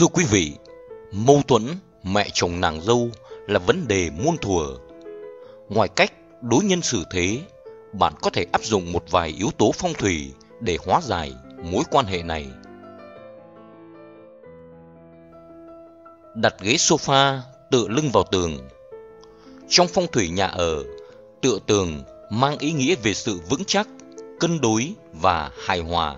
Thưa quý vị, mâu thuẫn mẹ chồng nàng dâu là vấn đề muôn thuở. Ngoài cách đối nhân xử thế, bạn có thể áp dụng một vài yếu tố phong thủy để hóa giải mối quan hệ này. Đặt ghế sofa tựa lưng vào tường. Trong phong thủy nhà ở, tựa tường mang ý nghĩa về sự vững chắc, cân đối và hài hòa.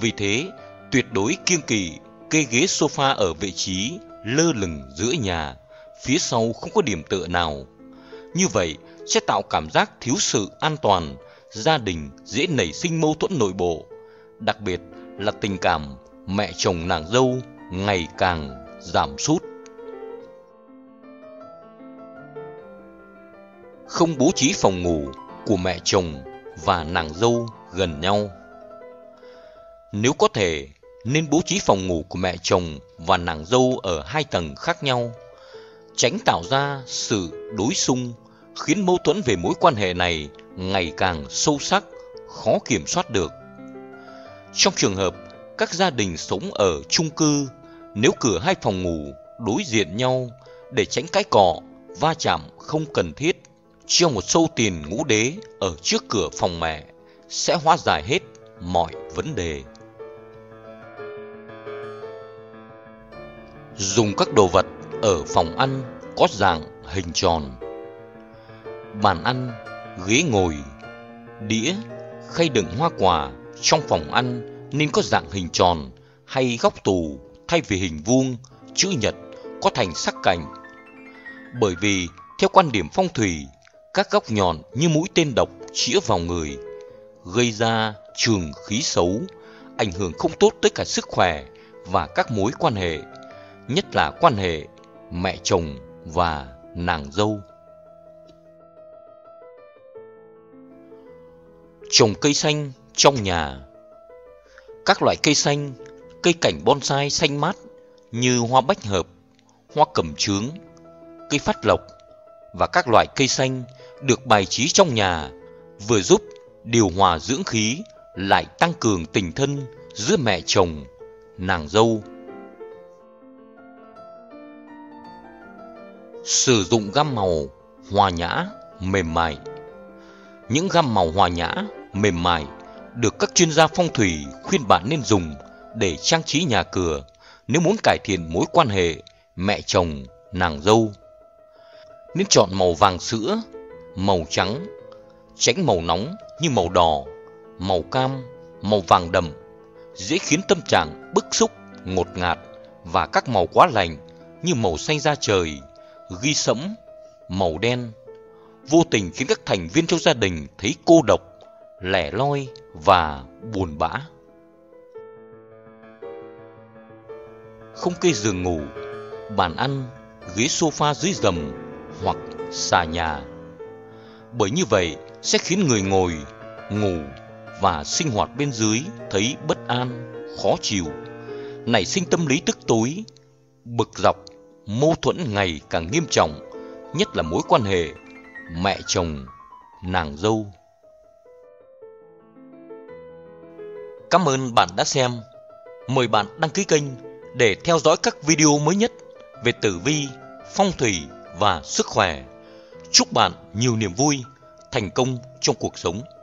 Vì thế, tuyệt đối kiêng kỵ cây ghế sofa ở vị trí lơ lửng giữa nhà, phía sau không có điểm tựa nào. Như vậy sẽ tạo cảm giác thiếu sự an toàn, gia đình dễ nảy sinh mâu thuẫn nội bộ, đặc biệt là tình cảm mẹ chồng nàng dâu ngày càng giảm sút. Không bố trí phòng ngủ của mẹ chồng và nàng dâu gần nhau. Nếu có thể, nên bố trí phòng ngủ của mẹ chồng và nàng dâu ở hai tầng khác nhau, tránh tạo ra sự đối xung, khiến mâu thuẫn về mối quan hệ này ngày càng sâu sắc, khó kiểm soát được. Trong trường hợp các gia đình sống ở chung cư, nếu cửa hai phòng ngủ đối diện nhau để tránh cãi cọ, va chạm không cần thiết, treo một xâu tiền ngũ đế ở trước cửa phòng mẹ sẽ hóa giải hết mọi vấn đề. Dùng các đồ vật ở phòng ăn có dạng hình tròn. Bàn ăn, ghế ngồi, đĩa, khay đựng hoa quả trong phòng ăn nên có dạng hình tròn hay góc tủ thay vì hình vuông, chữ nhật có thành sắc cảnh. Bởi vì theo quan điểm phong thủy, các góc nhọn như mũi tên độc chĩa vào người, gây ra trường khí xấu, ảnh hưởng không tốt tới cả sức khỏe và các mối quan hệ, nhất là quan hệ mẹ chồng và nàng dâu. Trồng cây xanh trong nhà. Các loại cây xanh, cây cảnh bonsai xanh mát như hoa bách hợp, hoa cẩm chướng, cây phát lộc và các loại cây xanh được bài trí trong nhà vừa giúp điều hòa dưỡng khí, lại tăng cường tình thân giữa mẹ chồng, nàng dâu. Sử dụng gam màu hòa nhã, mềm mại. Những gam màu hòa nhã, mềm mại được các chuyên gia phong thủy khuyên bạn nên dùng để trang trí nhà cửa nếu muốn cải thiện mối quan hệ mẹ chồng, nàng dâu. Nên chọn màu vàng sữa, màu trắng, tránh màu nóng như màu đỏ, màu cam, màu vàng đậm, dễ khiến tâm trạng bức xúc, ngột ngạt, và các màu quá lành như màu xanh da trời, ghi sẫm, màu đen, vô tình khiến các thành viên trong gia đình thấy cô độc, lẻ loi và buồn bã. Không kê giường ngủ, bàn ăn, ghế sofa dưới rầm hoặc xà nhà. Bởi như vậy sẽ khiến người ngồi, ngủ và sinh hoạt bên dưới thấy bất an, khó chịu, nảy sinh tâm lý tức tối, bực dọc, mâu thuẫn ngày càng nghiêm trọng, nhất là mối quan hệ mẹ chồng, nàng dâu. Cảm ơn bạn đã xem. Mời bạn đăng ký kênh để theo dõi các video mới nhất về tử vi, phong thủy và sức khỏe. Chúc bạn nhiều niềm vui, thành công trong cuộc sống.